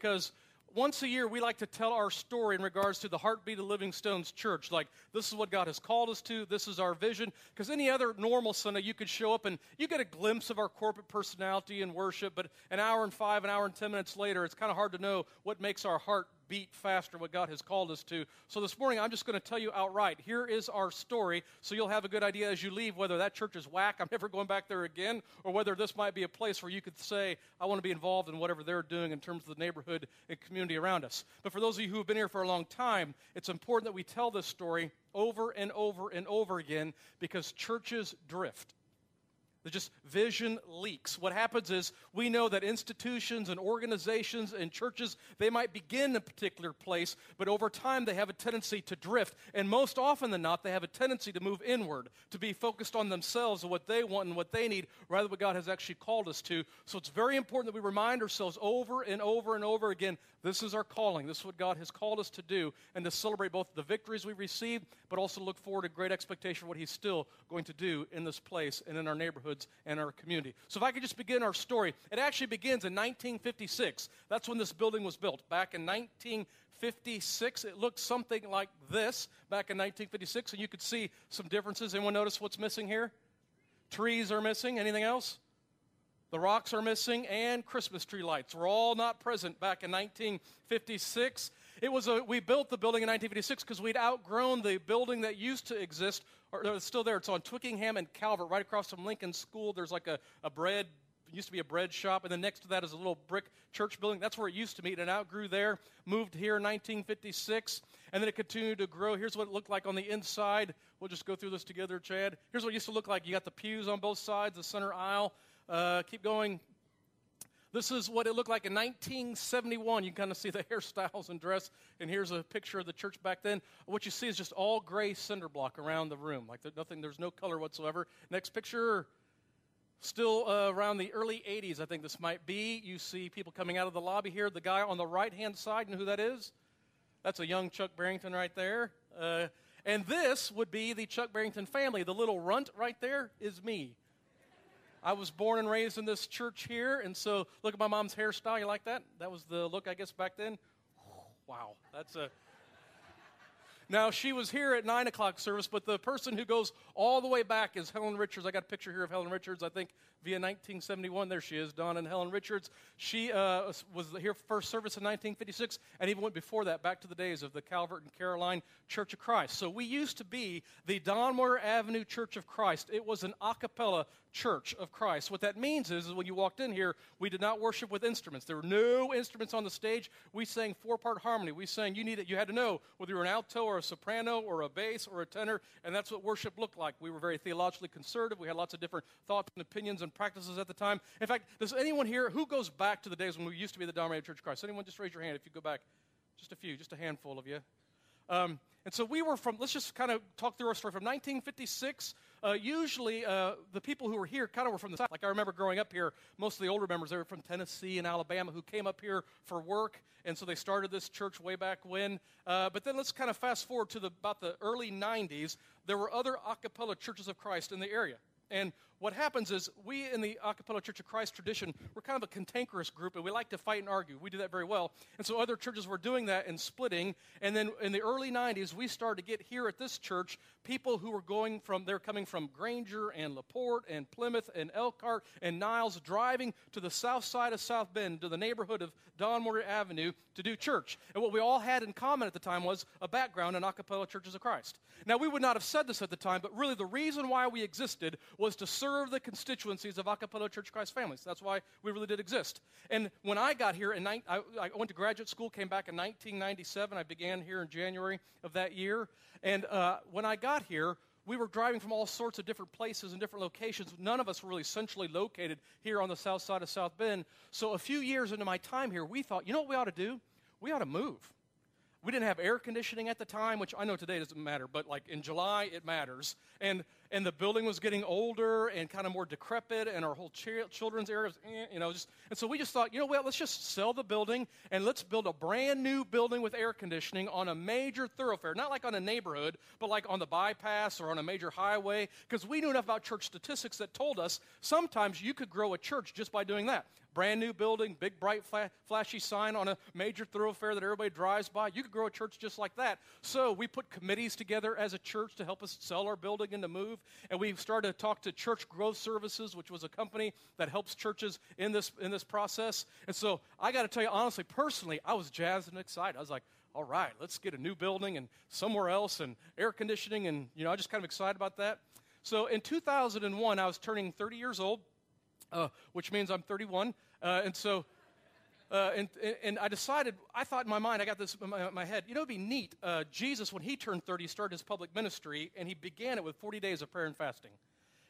because once a year we like to tell our story in regards to the heartbeat of Living Stones Church. Like, this is what God has called us to. This is our vision. Because any other normal Sunday you could show up and you get a glimpse of our corporate personality and worship, but an hour and 5, an hour and 10 minutes later, it's kind of hard to know what makes our heart beat faster, what God has called us to. So this morning, I'm just going to tell you outright, here is our story, so you'll have a good idea as you leave whether that church is whack, I'm never going back there again, or whether this might be a place where you could say, I want to be involved in whatever they're doing in terms of the neighborhood and community around us. But for those of you who have been here for a long time, it's important that we tell this story over and over and over again, because churches drift. There's just vision leaks. What happens is we know that institutions and organizations and churches, they might begin in a particular place, but over time they have a tendency to drift. And most often than not, they have a tendency to move inward, to be focused on themselves and what they want and what they need, rather than what God has actually called us to. So it's very important that we remind ourselves over and over and over again, this is our calling. This is what God has called us to do, and to celebrate both the victories we received, but also look forward to great expectation of what he's still going to do in this place and in our neighborhood and our community. So if I could just begin our story, it actually begins in 1956. That's when this building was built. Back in 1956, it looked something like this back in 1956, and you could see some differences. Anyone notice what's missing here? Trees are missing. Anything else? The rocks are missing, and Christmas tree lights were all not present back in 1956. We built the building in 1956 because we'd outgrown the building that used to exist. It's still there. It's on Twickenham and Calvert, right across from Lincoln School. There's like a bread, used to be a bread shop, and then next to that is a little brick church building. That's where it used to meet, and it outgrew there, moved here in 1956, and then it continued to grow. Here's what it looked like on the inside. We'll just go through this together, Chad. Here's what it used to look like. You got the pews on both sides, the center aisle. Keep going. This is what it looked like in 1971. You can kind of see the hairstyles and dress, and here's a picture of the church back then. What you see is just all gray cinder block around the room, like nothing. There's no color whatsoever. Next picture, still around the early 80s, I think this might be. You see people coming out of the lobby here. The guy on the right-hand side, you know who that is? That's a young Chuck Barrington right there. And this would be the Chuck Barrington family. The little runt right there is me. I was born and raised in this church here, and so look at my mom's hairstyle. You like that? That was the look, I guess, back then. Wow, that's a... Now, she was here at 9 o'clock service, but the person who goes all the way back is Helen Richards. I got a picture here of Helen Richards, I think, via 1971. There she is, Dawn and Helen Richards. She was here first service in 1956, and even went before that, back to the days of the Calvert and Caroline Church of Christ. So we used to be the Donmoyer Avenue Church of Christ. It was an a cappella Church of Christ. What that means is when you walked in here, we did not worship with instruments. There were no instruments on the stage. We sang four-part harmony. We sang, you had to know whether you were an alto or a soprano or a bass or a tenor, and that's what worship looked like. We were very theologically conservative. We had lots of different thoughts and opinions and practices at the time. In fact, does anyone here, who goes back to the days when we used to be the Donmoyer Church of Christ? Anyone, just raise your hand if you go back. Just a few, just a handful of you. And so we were let's just kind of talk through our story from 1956. Usually the people who were here kind of were from the South. Like I remember growing up here, most of the older members, they were from Tennessee and Alabama who came up here for work, and so they started this church way back when. But then let's kind of fast forward to about the early 90s. There were other a cappella churches of Christ in the area. And what happens is we in the a cappella Church of Christ tradition, we're kind of a cantankerous group, and we like to fight and argue. We do that very well. And so other churches were doing that and splitting. And then in the early 90s, we started to get here at this church people who were coming from Granger and LaPorte and Plymouth and Elkhart and Niles, driving to the south side of South Bend, to the neighborhood of Donmoyer Avenue to do church. And what we all had in common at the time was a background in a cappella Churches of Christ. Now, we would not have said this at the time, but really the reason why we existed was to serve the constituencies of a cappella Church of Christ families. That's why we really did exist. And when I got here, I went to graduate school, came back in 1997. I began here in January of that year. And when I got here, we were driving from all sorts of different places and different locations. None of us were really centrally located here on the south side of South Bend. So a few years into my time here, we thought, you know what we ought to do? We ought to move. We didn't have air conditioning at the time, which I know today doesn't matter, but like in July, it matters. And and the building was getting older and kind of more decrepit, and our whole children's area was, and so we just thought, you know what, let's just sell the building and let's build a brand new building with air conditioning on a major thoroughfare, not like on a neighborhood, but like on the bypass or on a major highway, because we knew enough about church statistics that told us sometimes you could grow a church just by doing that. Brand new building, big, bright, flashy sign on a major thoroughfare that everybody drives by. You could grow a church just like that. So we put committees together as a church to help us sell our building and to move. And we started to talk to Church Growth Services, which was a company that helps churches in this process. And so I got to tell you, honestly, personally, I was jazzed and excited. I was like, all right, let's get a new building and somewhere else and air conditioning. And, you know, I just kind of excited about that. So in 2001, I was turning 30 years old. Which means I'm 31, and I decided, I thought in my mind, I got this in my head, you know, it'd be neat, Jesus, when he turned 30, started his public ministry, and he began it with 40 days of prayer and fasting.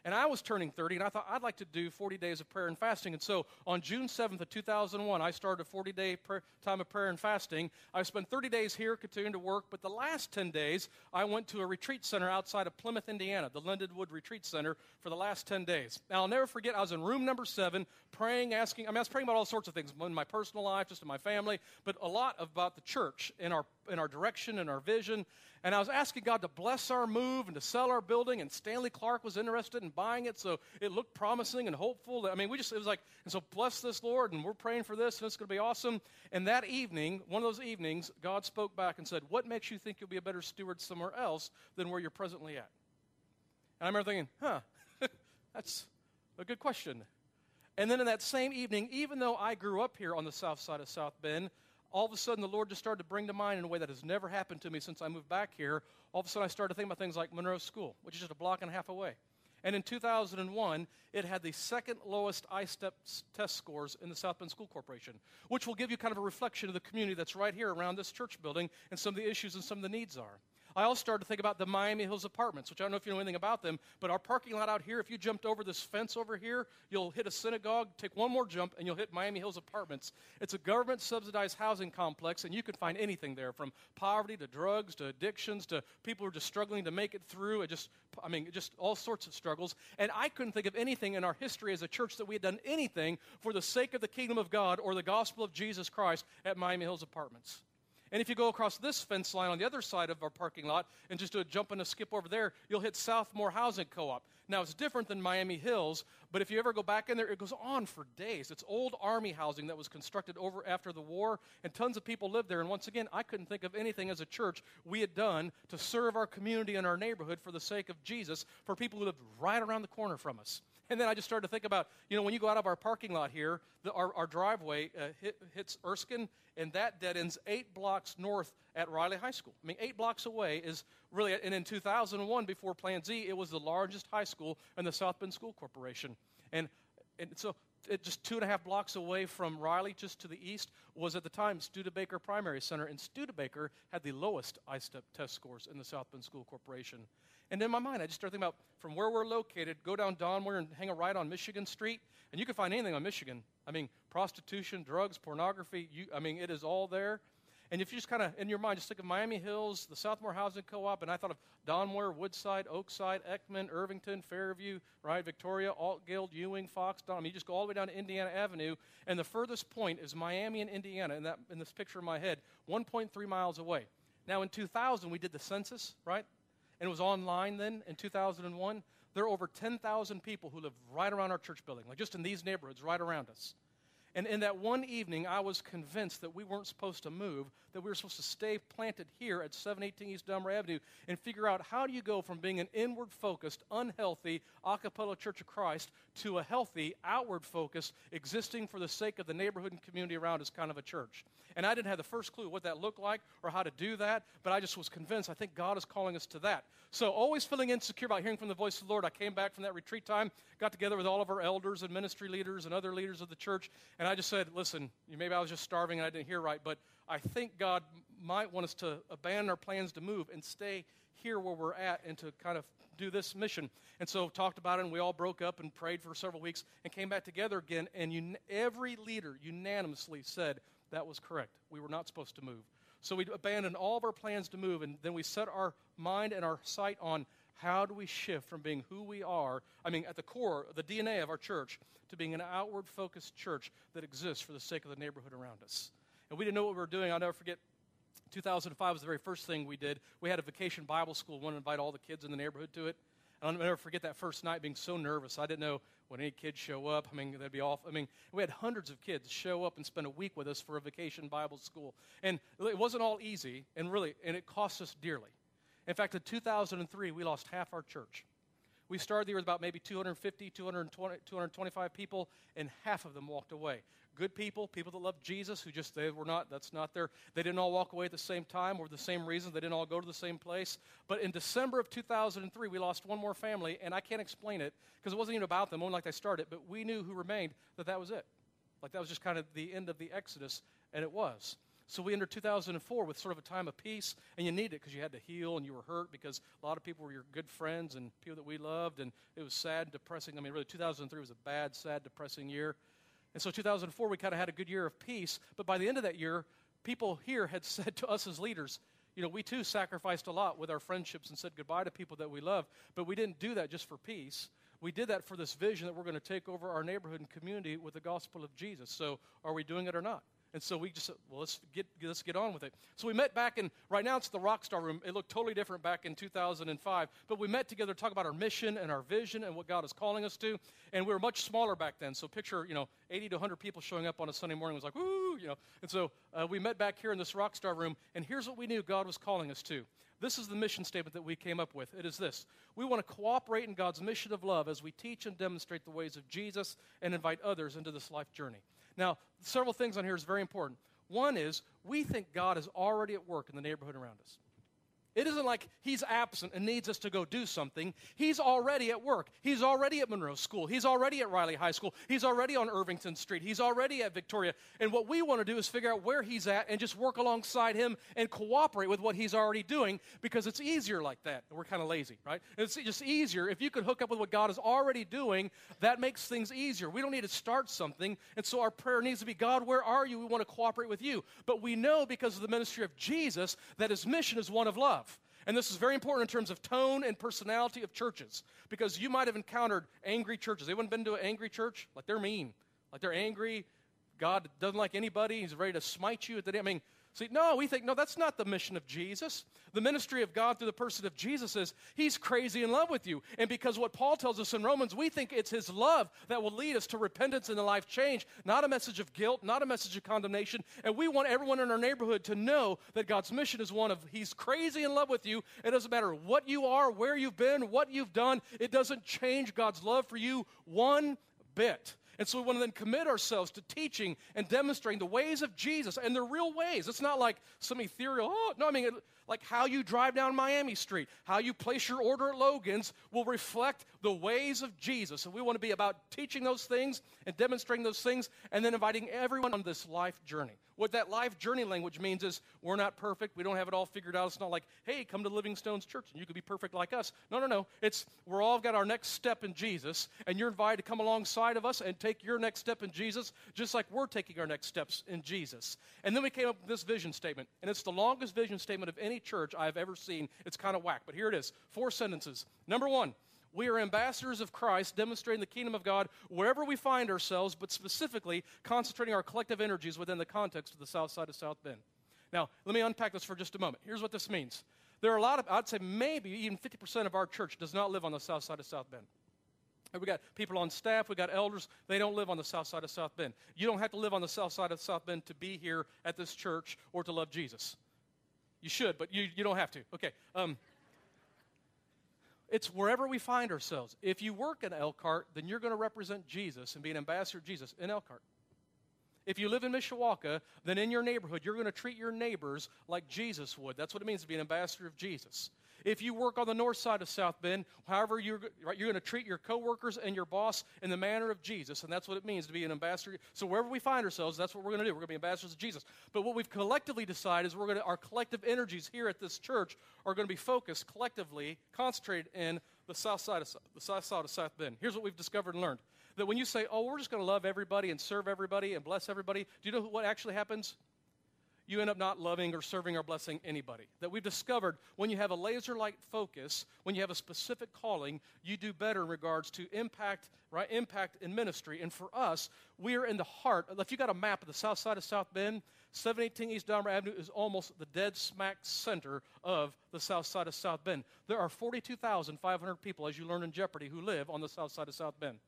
And I was turning 30, and I thought, I'd like to do 40 days of prayer and fasting. And so on June 7th of 2001, I started a 40-day time of prayer and fasting. I spent 30 days here continuing to work, but the last 10 days, I went to a retreat center outside of Plymouth, Indiana, the Lindenwood Retreat Center, for the last 10 days. Now, I'll never forget, I was in room number 7, praying, asking, I mean, I was praying about all sorts of things, in my personal life, just in my family, but a lot about the church and our direction and our vision. And I was asking God to bless our move and to sell our building, and Stanley Clark was interested in buying it, so it looked promising and hopeful. I mean, it was like, and so bless this, Lord, and we're praying for this, and it's going to be awesome. And that evening, one of those evenings, God spoke back and said, what makes you think you'll be a better steward somewhere else than where you're presently at? And I remember thinking, that's a good question. And then in that same evening, even though I grew up here on the south side of South Bend, all of a sudden, the Lord just started to bring to mind in a way that has never happened to me since I moved back here. All of a sudden, I started to think about things like Monroe School, which is just a block and a half away. And in 2001, it had the second lowest ISTEP test scores in the South Bend School Corporation, which will give you kind of a reflection of the community that's right here around this church building and some of the issues and some of the needs are. I also started to think about the Miami Hills Apartments, which I don't know if you know anything about them, but our parking lot out here, if you jumped over this fence over here, you'll hit a synagogue, take one more jump, and you'll hit Miami Hills Apartments. It's a government-subsidized housing complex, and you can find anything there, from poverty to drugs to addictions to people who are just struggling to make it through. Just all sorts of struggles. And I couldn't think of anything in our history as a church that we had done anything for the sake of the kingdom of God or the gospel of Jesus Christ at Miami Hills Apartments. And if you go across this fence line on the other side of our parking lot and just do a jump and a skip over there, you'll hit Southmore Housing Co-op. Now, it's different than Miami Hills, but if you ever go back in there, it goes on for days. It's old Army housing that was constructed over after the war, and tons of people lived there. And once again, I couldn't think of anything as a church we had done to serve our community and our neighborhood for the sake of Jesus, for people who lived right around the corner from us. And then I just started to think about, you know, when you go out of our parking lot here, our driveway hits Erskine, and that dead ends 8 blocks north at Riley High School. I mean, 8 blocks away is really, and in 2001, before Plan Z, it was the largest high school in the South Bend School Corporation. And so it just 2.5 blocks away from Riley, just to the east, was at the time Studebaker Primary Center, and Studebaker had the lowest ISTEP test scores in the South Bend School Corporation. And in my mind, I just started thinking about, from where we're located, go down Donware and hang a right on Michigan Street, and you can find anything on Michigan. I mean, prostitution, drugs, pornography, it is all there. And if you just kind of, in your mind, just think of Miami Hills, the Southmore Housing Co-op, and I thought of Donware, Woodside, Oakside, Eckman, Irvington, Fairview, right, Victoria, Altgeld, Ewing, Fox, Don. You just go all the way down to Indiana Avenue, and the furthest point is Miami and Indiana, in this picture in my head, 1.3 miles away. Now, in 2000, we did the census, right? And it was online then, in 2001. There are over 10,000 people who live right around our church building, like just in these neighborhoods right around us. And in that one evening, I was convinced that we weren't supposed to move, that we were supposed to stay planted here at 718 East Dunbar Avenue and figure out, how do you go from being an inward-focused, unhealthy, a cappella Church of Christ to a healthy, outward-focused, existing for the sake of the neighborhood and community around us kind of a church. And I didn't have the first clue what that looked like or how to do that, but I just was convinced, I think God is calling us to that. So always feeling insecure about hearing from the voice of the Lord, I came back from that retreat time, got together with all of our elders and ministry leaders and other leaders of the church, and I just said, listen, maybe I was just starving and I didn't hear right, but I think God might want us to abandon our plans to move and stay here where we're at and to kind of do this mission. And so talked about it, and we all broke up and prayed for several weeks and came back together again, and every leader unanimously said that was correct. We were not supposed to move. So we abandoned all of our plans to move, and then we set our mind and our sight on How do we shift from being who we are, at the core, the DNA of our church, to being an outward-focused church that exists for the sake of the neighborhood around us? And we didn't know what we were doing. I'll never forget, 2005 was the very first thing we did. We had a vacation Bible school. We wanted to invite all the kids in the neighborhood to it. And I'll never forget that first night being so nervous. I didn't know when any kids show up. That'd be awful. We had hundreds of kids show up and spend a week with us for a vacation Bible school. And it wasn't all easy, and it cost us dearly. In fact, in 2003, we lost half our church. We started the year with about maybe 250, 220, 225 people, and half of them walked away. Good people, people that loved Jesus, they didn't all walk away at the same time or the same reason. They didn't all go to the same place. But in December of 2003, we lost one more family, and I can't explain it because it wasn't even about them, only like they started, but we knew who remained that was it. That was just kind of the end of the Exodus, and it was. So we entered 2004 with sort of a time of peace, and you needed it because you had to heal and you were hurt because a lot of people were your good friends and people that we loved, and it was sad, depressing. Really, 2003 was a bad, sad, depressing year. And so 2004, we kind of had a good year of peace, but by the end of that year, people here had said to us as leaders, we too sacrificed a lot with our friendships and said goodbye to people that we love, but we didn't do that just for peace. We did that for this vision that we're going to take over our neighborhood and community with the gospel of Jesus. So are we doing it or not? And so we just said, let's get on with it. So we met back in, right now it's the Rockstar Room. It looked totally different back in 2005. But we met together to talk about our mission and our vision and what God is calling us to. And we were much smaller back then. So picture, 80 to 100 people showing up on a Sunday morning was like, woo, And so we met back here in this Rockstar Room. And here's what we knew God was calling us to. This is the mission statement that we came up with. It is this. We want to cooperate in God's mission of love as we teach and demonstrate the ways of Jesus and invite others into this life journey. Now, several things on here is very important. One is we think God is already at work in the neighborhood around us. It isn't like he's absent and needs us to go do something. He's already at work. He's already at Monroe School. He's already at Riley High School. He's already on Irvington Street. He's already at Victoria. And what we want to do is figure out where he's at and just work alongside him and cooperate with what he's already doing because it's easier like that. We're kind of lazy, right? It's just easier. If you could hook up with what God is already doing, that makes things easier. We don't need to start something. And so our prayer needs to be, God, where are you? We want to cooperate with you. But we know because of the ministry of Jesus that his mission is one of love. And this is very important in terms of tone and personality of churches, because you might have encountered angry churches. Anyone been to an angry church? They're mean. They're angry. God doesn't like anybody. He's ready to smite you at the day. We think, no, that's not the mission of Jesus. The ministry of God through the person of Jesus is he's crazy in love with you. And because what Paul tells us in Romans, we think it's his love that will lead us to repentance and a life change, not a message of guilt, not a message of condemnation. And we want everyone in our neighborhood to know that God's mission is one of he's crazy in love with you. It doesn't matter what you are, where you've been, what you've done. It doesn't change God's love for you one bit. And so we want to then commit ourselves to teaching and demonstrating the ways of Jesus and the real ways. It's not like some ethereal, like how you drive down Miami Street, how you place your order at Logan's will reflect the ways of Jesus. And we want to be about teaching those things and demonstrating those things and then inviting everyone on this life journey. What that life journey language means is we're not perfect. We don't have it all figured out. It's not like, hey, come to Living Stones Church and you could be perfect like us. No. It's we're all got our next step in Jesus, and you're invited to come alongside of us and take your next step in Jesus, just like we're taking our next steps in Jesus. And then we came up with this vision statement, and it's the longest vision statement of any church I've ever seen. It's kind of whack, but here it is. 4 sentences. Number 1, we are ambassadors of Christ, demonstrating the kingdom of God wherever we find ourselves, but specifically concentrating our collective energies within the context of the south side of South Bend. Now, let me unpack this for just a moment. Here's what this means. There are a lot of, I'd say maybe even 50% of our church does not live on the south side of South Bend. We got people on staff, we got elders, they don't live on the south side of South Bend. You don't have to live on the south side of South Bend to be here at this church or to love Jesus. You should, but you don't have to. Okay. It's wherever we find ourselves. If you work in Elkhart, then you're going to represent Jesus and be an ambassador of Jesus in Elkhart. If you live in Mishawaka, then in your neighborhood, you're going to treat your neighbors like Jesus would. That's what it means to be an ambassador of Jesus. If you work on the north side of South Bend, however, you're going to treat your coworkers and your boss in the manner of Jesus, and that's what it means to be an ambassador. So wherever we find ourselves, that's what we're going to do. We're going to be ambassadors of Jesus. But what we've collectively decided is our collective energies here at this church are going to be focused collectively, concentrated in the south side of South Bend. Here's what we've discovered and learned. That when you say, we're just going to love everybody and serve everybody and bless everybody, do you know what actually happens? you end up not loving or serving or blessing anybody. That we've discovered when you have a laser-like focus, when you have a specific calling, you do better in regards to impact, right? Impact in ministry. And for us, we are in the heart. If you got a map of the south side of South Bend, 718 East Dahmer Avenue is almost the dead smack center of the south side of South Bend. There are 42,500 people, as you learn in Jeopardy, who live on the south side of South Bend.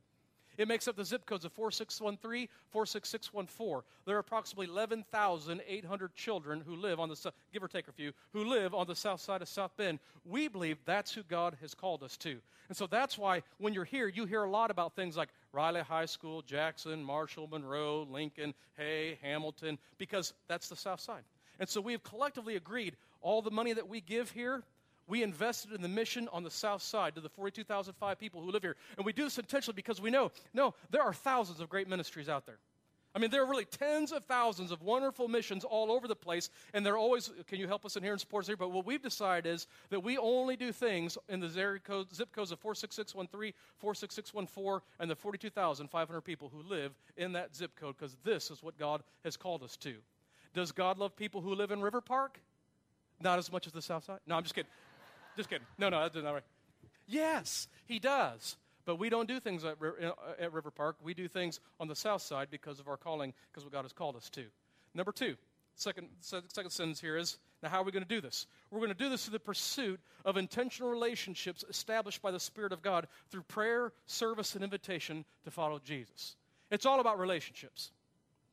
It makes up the zip codes of 4613, 46614. There are approximately 11,800 children who live on the, give or take a few, who live on the south side of South Bend. We believe that's who God has called us to. And so that's why when you're here, you hear a lot about things like Riley High School, Jackson, Marshall, Monroe, Lincoln, Hay, Hamilton, because that's the south side. And so we have collectively agreed all the money that we give here, we invested in the mission on the south side to the 42,005 people who live here. And we do this intentionally because we know, no, there are thousands of great ministries out there. I mean, there are really tens of thousands of wonderful missions all over the place, and they're always, can you help us in here and support us here? But what we've decided is that we only do things in the zip codes of 46613, 46614, and the 42,500 people who live in that zip code, because this is what God has called us to. Does God love people who live in River Park? Not as much as the south side? No, I'm just kidding. Just kidding. No, that's not right. Yes, he does. But we don't do things at River Park. We do things on the south side because of our calling, because what God has called us to. Number two, second sentence here is, now how are we going to do this? We're going to do this through the pursuit of intentional relationships established by the Spirit of God through prayer, service, and invitation to follow Jesus. It's all about relationships.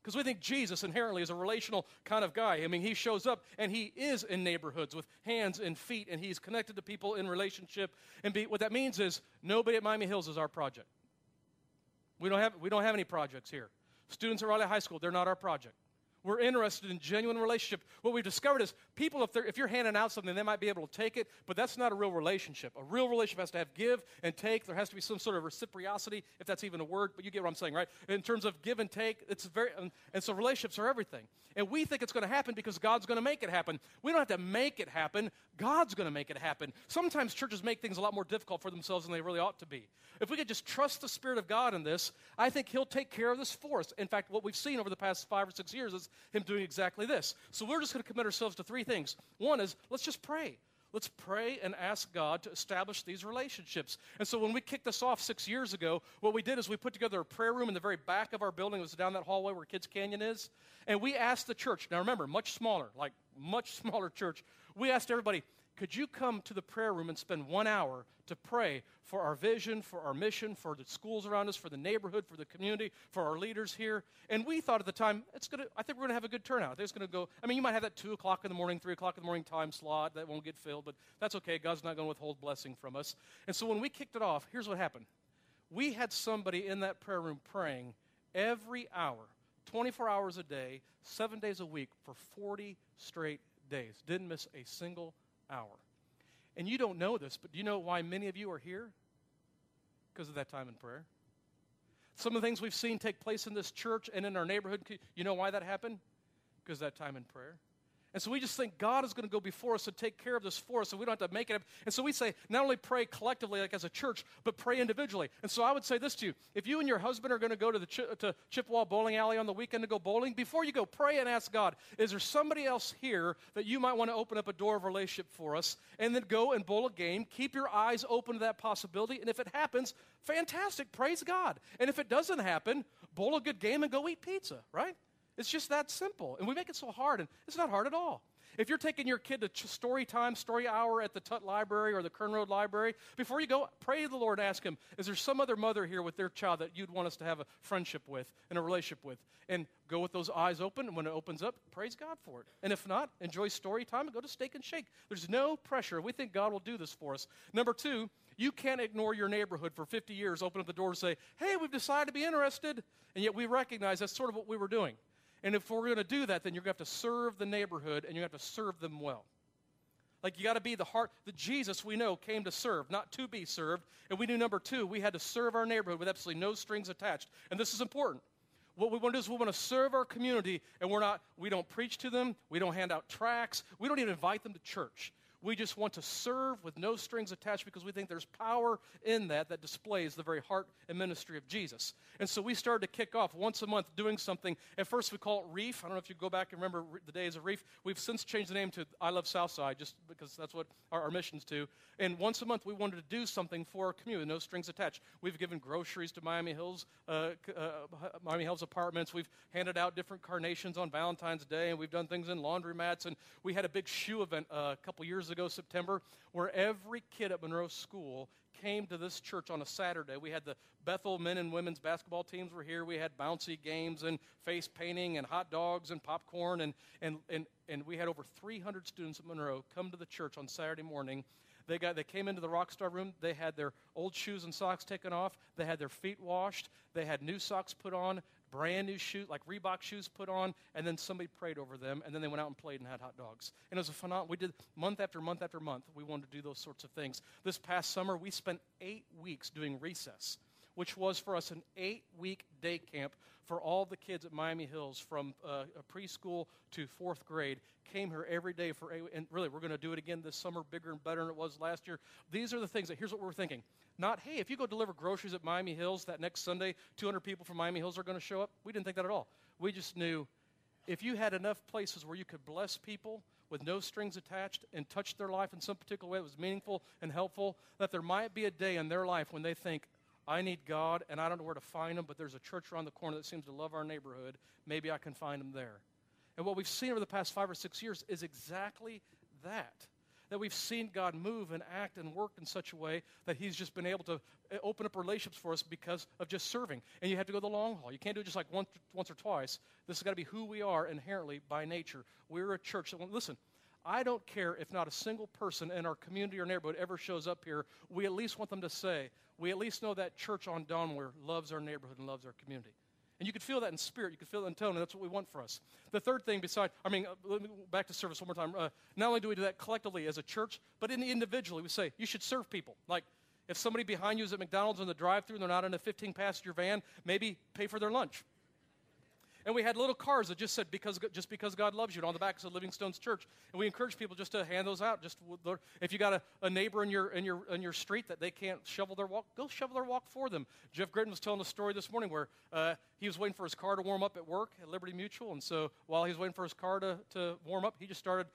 Because we think Jesus inherently is a relational kind of guy. I mean, he shows up, and he is in neighborhoods with hands and feet, and he's connected to people in relationship. And what that means is nobody at Miami Hills is our project. We don't have any projects here. Students at Riley High School, they're not our project. We're interested in genuine relationship. What we've discovered is people, if you're handing out something, they might be able to take it, but that's not a real relationship. A real relationship has to have give and take. There has to be some sort of reciprocity, if that's even a word, but you get what I'm saying, right? In terms of give and take, it's very, and so relationships are everything. And we think it's going to happen because God's going to make it happen. We don't have to make it happen. God's going to make it happen. Sometimes churches make things a lot more difficult for themselves than they really ought to be. If we could just trust the Spirit of God in this, I think he'll take care of this for us. In fact, what we've seen over the past 5 or 6 years is him doing exactly this. So we're just going to commit ourselves to three things. One is, let's just pray. Let's pray and ask God to establish these relationships. And so when we kicked this off 6 years ago, what we did is we put together a prayer room in the very back of our building. It was down that hallway where Kids Canyon is. And we asked the church, now remember, much smaller church. We asked everybody, could you come to the prayer room and spend 1 hour to pray for our vision, for our mission, for the schools around us, for the neighborhood, for the community, for our leaders here? And we thought at the time, I think we're going to have a good turnout. I think it's going to go, I mean, you might have that 2 o'clock in the morning, 3 o'clock in the morning time slot. That won't get filled, but that's okay. God's not going to withhold blessing from us. And so when we kicked it off, here's what happened. We had somebody in that prayer room praying every hour, 24 hours a day, 7 days a week for 40 straight days. Didn't miss a single hour. And you don't know this, but do you know why many of you are here? Because of that time in prayer. Some of the things we've seen take place in this church and in our neighborhood, you know why that happened? Because of that time in prayer. And so we just think God is going to go before us and take care of this for us, and we don't have to make it up. And so we say, not only pray collectively like as a church, but pray individually. And so I would say this to you. If you and your husband are going to go to the Chippewa Bowling Alley on the weekend to go bowling, before you go, pray and ask God, is there somebody else here that you might want to open up a door of relationship for us? And then go and bowl a game. Keep your eyes open to that possibility. And if it happens, fantastic. Praise God. And if it doesn't happen, bowl a good game and go eat pizza, right? It's just that simple, and we make it so hard, and it's not hard at all. If you're taking your kid to story time, story hour at the Tut Library or the Kern Road Library, before you go, pray to the Lord and ask him, is there some other mother here with their child that you'd want us to have a friendship with and a relationship with? And go with those eyes open, and when it opens up, praise God for it. And if not, enjoy story time and go to Steak and Shake. There's no pressure. We think God will do this for us. Number two, you can't ignore your neighborhood for 50 years, open up the door and say, hey, we've decided to be interested, and yet we recognize that's sort of what we were doing. And if we're going to do that, then you're going to have to serve the neighborhood, and you have to serve them well. Like, you got to be the heart. The Jesus we know came to serve, not to be served. And we knew, number two, we had to serve our neighborhood with absolutely no strings attached. And this is important. What we want to do is we want to serve our community, and we don't preach to them. We don't hand out tracts. We don't even invite them to church. We just want to serve with no strings attached because we think there's power in that that displays the very heart and ministry of Jesus. And so we started to kick off once a month doing something. At first we call it Reef. I don't know if you go back and remember the days of Reef. We've since changed the name to I Love Southside just because that's what our mission's to. And once a month we wanted to do something for our community, no strings attached. We've given groceries to Miami Hills Apartments. We've handed out different carnations on Valentine's Day, and we've done things in laundromats. And we had a big shoe event a couple years ago, September, where every kid at Monroe School came to this church on a Saturday. We had the Bethel men and women's basketball teams were here. We had bouncy games and face painting and hot dogs and popcorn. And we had over 300 students at Monroe come to the church on Saturday morning. They came into the Rockstar room. They had their old shoes and socks taken off. They had their feet washed. They had new socks put on, brand new shoes, like Reebok shoes put on, and then somebody prayed over them, and then they went out and played and had hot dogs. And it was a phenomenal. We did month after month after month. We wanted to do those sorts of things. This past summer, we spent 8 weeks doing recess, which was for us an 8-week day camp for all the kids at Miami Hills from preschool to fourth grade. Came here every day for 8 weeks. And really, we're going to do it again this summer, bigger and better than it was last year. These are the things that, here's what we're thinking. Not, hey, if you go deliver groceries at Miami Hills that next Sunday, 200 people from Miami Hills are going to show up. We didn't think that at all. We just knew if you had enough places where you could bless people with no strings attached and touch their life in some particular way that was meaningful and helpful, that there might be a day in their life when they think, I need God, and I don't know where to find him, but there's a church around the corner that seems to love our neighborhood. Maybe I can find him there. And what we've seen over the past 5 or 6 years is exactly that we've seen God move and act and work in such a way that he's just been able to open up relationships for us because of just serving. And you have to go the long haul. You can't do it just like once or twice. This has got to be who we are inherently by nature. We're a church that, listen, I don't care if not a single person in our community or neighborhood ever shows up here. We at least want them to say, we at least know that church on Donware loves our neighborhood and loves our community. And you could feel that in spirit. You could feel it in tone, and that's what we want for us. The third thing let me go back to service one more time. Not only do we do that collectively as a church, but individually we say you should serve people. Like if somebody behind you is at McDonald's in the drive-thru and they're not in a 15-passenger van, maybe pay for their lunch. And we had little cards that just said, just because God loves you. And on the back is Living Stones Church. And we encourage people just to hand those out. Just if you got a neighbor in your street that they can't shovel their walk, go shovel their walk for them. Jeff Gritton was telling a story this morning where he was waiting for his car to warm up at work at Liberty Mutual. And so while he was waiting for his car to warm up, he just started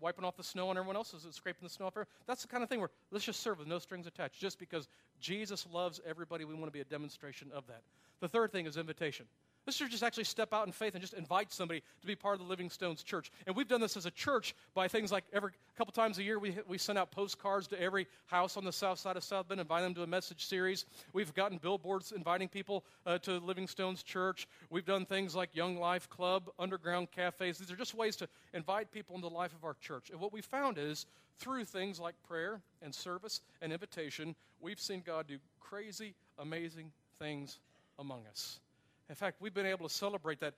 wiping off the snow on everyone else's and scraping the snow off everyone. That's the kind of thing where let's just serve with no strings attached. Just because Jesus loves everybody, we want to be a demonstration of that. The third thing is invitation. Let's just actually step out in faith and just invite somebody to be part of the Living Stones Church. And we've done this as a church by things like every couple times a year we send out postcards to every house on the south side of South Bend, invite them to a message series. We've gotten billboards inviting people to Living Stones Church. We've done things like Young Life Club, underground cafes. These are just ways to invite people into the life of our church. And what we found is through things like prayer and service and invitation, we've seen God do crazy, amazing things among us. In fact, we've been able to celebrate that,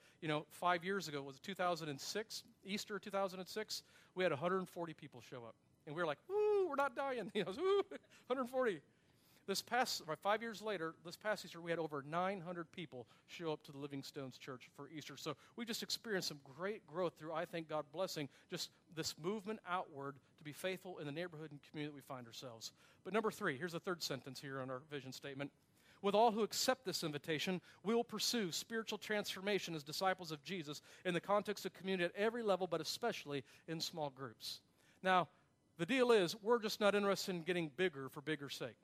5 years ago, was it 2006, Easter 2006, we had 140 people show up. And we were like, woo, we're not dying. Woo, 140. This past Easter, we had over 900 people show up to the Living Stones Church for Easter. So we just experienced some great growth through, I think, God blessing, just this movement outward to be faithful in the neighborhood and community that we find ourselves. But number three, here's the third sentence here on our vision statement. With all who accept this invitation, we will pursue spiritual transformation as disciples of Jesus in the context of community at every level, but especially in small groups. Now, the deal is we're just not interested in getting bigger for bigger's sake.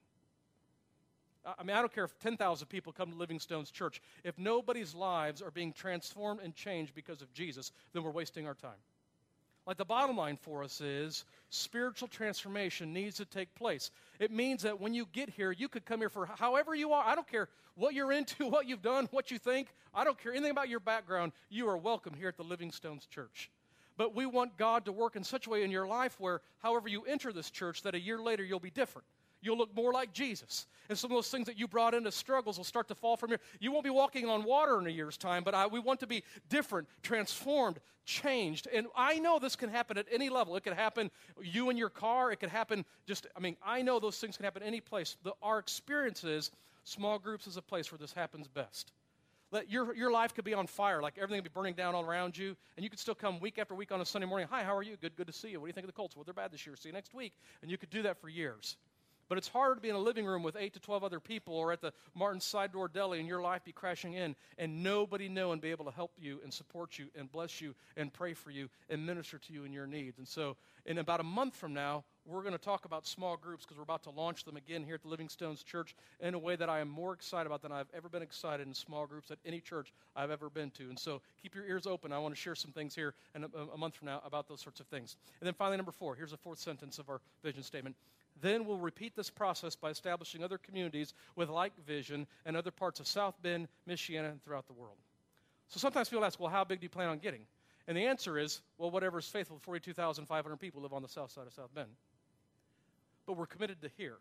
I mean, I don't care if 10,000 people come to Living Stones Church. If nobody's lives are being transformed and changed because of Jesus, then we're wasting our time. Like the bottom line for us is spiritual transformation needs to take place. It means that when you get here, you could come here for however you are. I don't care what you're into, what you've done, what you think. I don't care anything about your background. You are welcome here at the Living Stones Church. But we want God to work in such a way in your life where however you enter this church that a year later you'll be different. You'll look more like Jesus. And some of those things that you brought into struggles will start to fall from here. You won't be walking on water in a year's time, but we want to be different, transformed, changed. And I know this can happen at any level. It could happen you in your car. It could happen I know those things can happen any place. Our experience is small groups is a place where this happens best. Your life could be on fire, like everything would be burning down all around you, and you could still come week after week on a Sunday morning. Hi, how are you? Good to see you. What do you think of the Colts? Well, they're bad this year. See you next week. And you could do that for years. But it's hard to be in a living room with 8 to 12 other people or at the Martin's Side Door Deli and your life be crashing in and nobody know and be able to help you and support you and bless you and pray for you and minister to you in your needs. And so in about a month from now, we're going to talk about small groups because we're about to launch them again here at the Living Stones Church in a way that I am more excited about than I've ever been excited in small groups at any church I've ever been to. And so keep your ears open. I want to share some things here in a month from now about those sorts of things. And then finally, number 4, here's the fourth sentence of our vision statement. Then we'll repeat this process by establishing other communities with like vision in other parts of South Bend, Michiana, and throughout the world. So sometimes people ask, well, how big do you plan on getting? And the answer is, well, whatever is faithful. 42,500 people live on the south side of South Bend. But we're committed to here,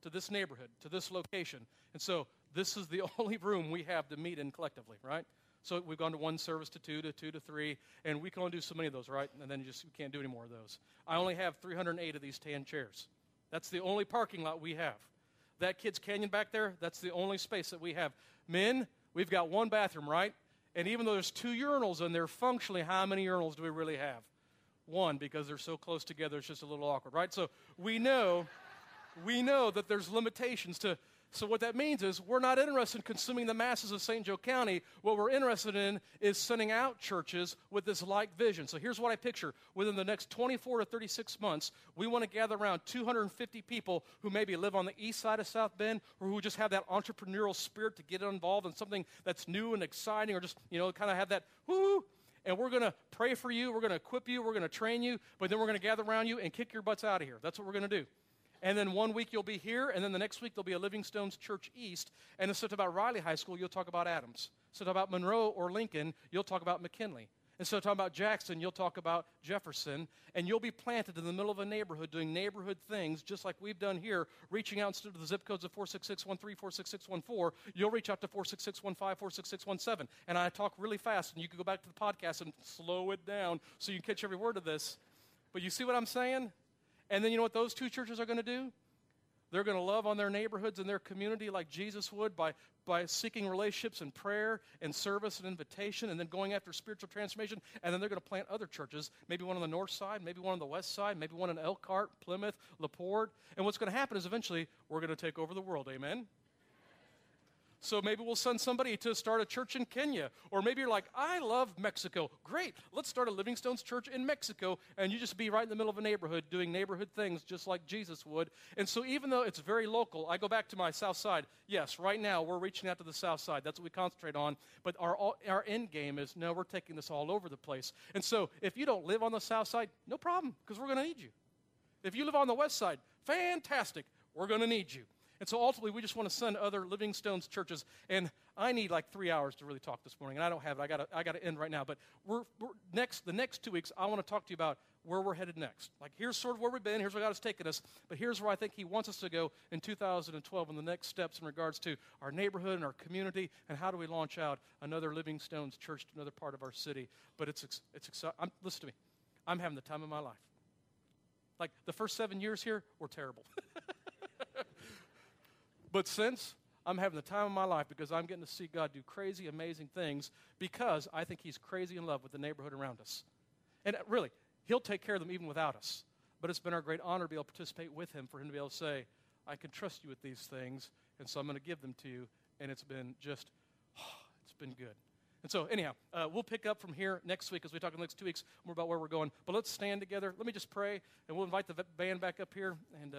to this neighborhood, to this location. And so this is the only room we have to meet in collectively, right? So we've gone to one service, to two, to two, to three, and we can only do so many of those, right? And then we can't do any more of those. I only have 308 of these tan chairs. That's the only parking lot we have. That kid's canyon back there, that's the only space that we have. Men, we've got one bathroom, right? And even though there's 2 urinals in there, functionally, how many urinals do we really have? 1, because they're so close together, it's just a little awkward, right? So we know that there's limitations to. So what that means is we're not interested in consuming the masses of St. Joe County. What we're interested in is sending out churches with this like vision. So here's what I picture. Within the next 24 to 36 months, we want to gather around 250 people who maybe live on the east side of South Bend or who just have that entrepreneurial spirit to get involved in something that's new and exciting or just, kind of have that whoo. And we're going to pray for you. We're going to equip you. We're going to train you. But then we're going to gather around you and kick your butts out of here. That's what we're going to do. And then one week you'll be here, and then the next week there'll be a Living Stones Church East. And instead of about Riley High School, you'll talk about Adams. Instead of about Monroe or Lincoln, you'll talk about McKinley. Instead of talking about Jackson, you'll talk about Jefferson. And you'll be planted in the middle of a neighborhood doing neighborhood things, just like we've done here, reaching out instead of the zip codes of 46613, 46614. You'll reach out to 46615, 46617. And I talk really fast, and you can go back to the podcast and slow it down so you can catch every word of this. But you see what I'm saying? And then you know what those 2 churches are going to do? They're going to love on their neighborhoods and their community like Jesus would by seeking relationships and prayer and service and invitation and then going after spiritual transformation. And then they're going to plant other churches, maybe one on the north side, maybe one on the west side, maybe one in Elkhart, Plymouth, LaPorte. And what's going to happen is eventually we're going to take over the world, amen? So maybe we'll send somebody to start a church in Kenya. Or maybe you're like, I love Mexico. Great, let's start a Living Stones Church in Mexico. And you just be right in the middle of a neighborhood doing neighborhood things just like Jesus would. And so even though it's very local, I go back to my south side. Yes, right now we're reaching out to the south side. That's what we concentrate on. But our end game is, no, we're taking this all over the place. And so if you don't live on the south side, no problem, because we're going to need you. If you live on the west side, fantastic, we're going to need you. And so ultimately, we just want to send other Living Stones churches. And I need like 3 hours to really talk this morning, and I don't have it. I got to end right now. But the next 2 weeks, I want to talk to you about where we're headed next. Like, here's sort of where we've been. Here's where God has taken us. But here's where I think he wants us to go in 2012 and the next steps in regards to our neighborhood and our community and how do we launch out another Living Stones church to another part of our city. But it's exciting. Listen to me. I'm having the time of my life. Like, the first 7 years here were terrible. But since, I'm having the time of my life because I'm getting to see God do crazy, amazing things because I think he's crazy in love with the neighborhood around us. And really, he'll take care of them even without us. But it's been our great honor to be able to participate with him, for him to be able to say, I can trust you with these things, and so I'm going to give them to you. And it's been just, it's been good. And so anyhow, we'll pick up from here next week as we talk in the next 2 weeks more about where we're going. But let's stand together. Let me just pray, and we'll invite the band back up here. And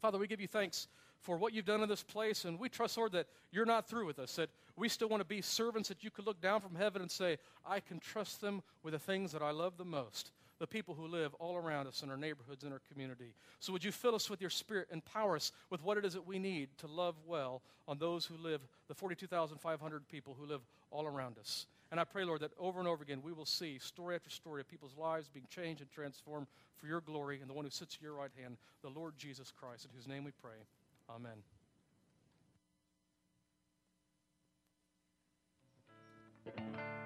Father, we give you thanks for what you've done in this place, and we trust, Lord, that you're not through with us, that we still want to be servants, that you could look down from heaven and say, I can trust them with the things that I love the most, the people who live all around us in our neighborhoods and our community. So would you fill us with your spirit, empower us with what it is that we need to love well on those who live, the 42,500 people who live all around us. And I pray, Lord, that over and over again we will see story after story of people's lives being changed and transformed for your glory and the one who sits at your right hand, the Lord Jesus Christ, in whose name we pray. Amen.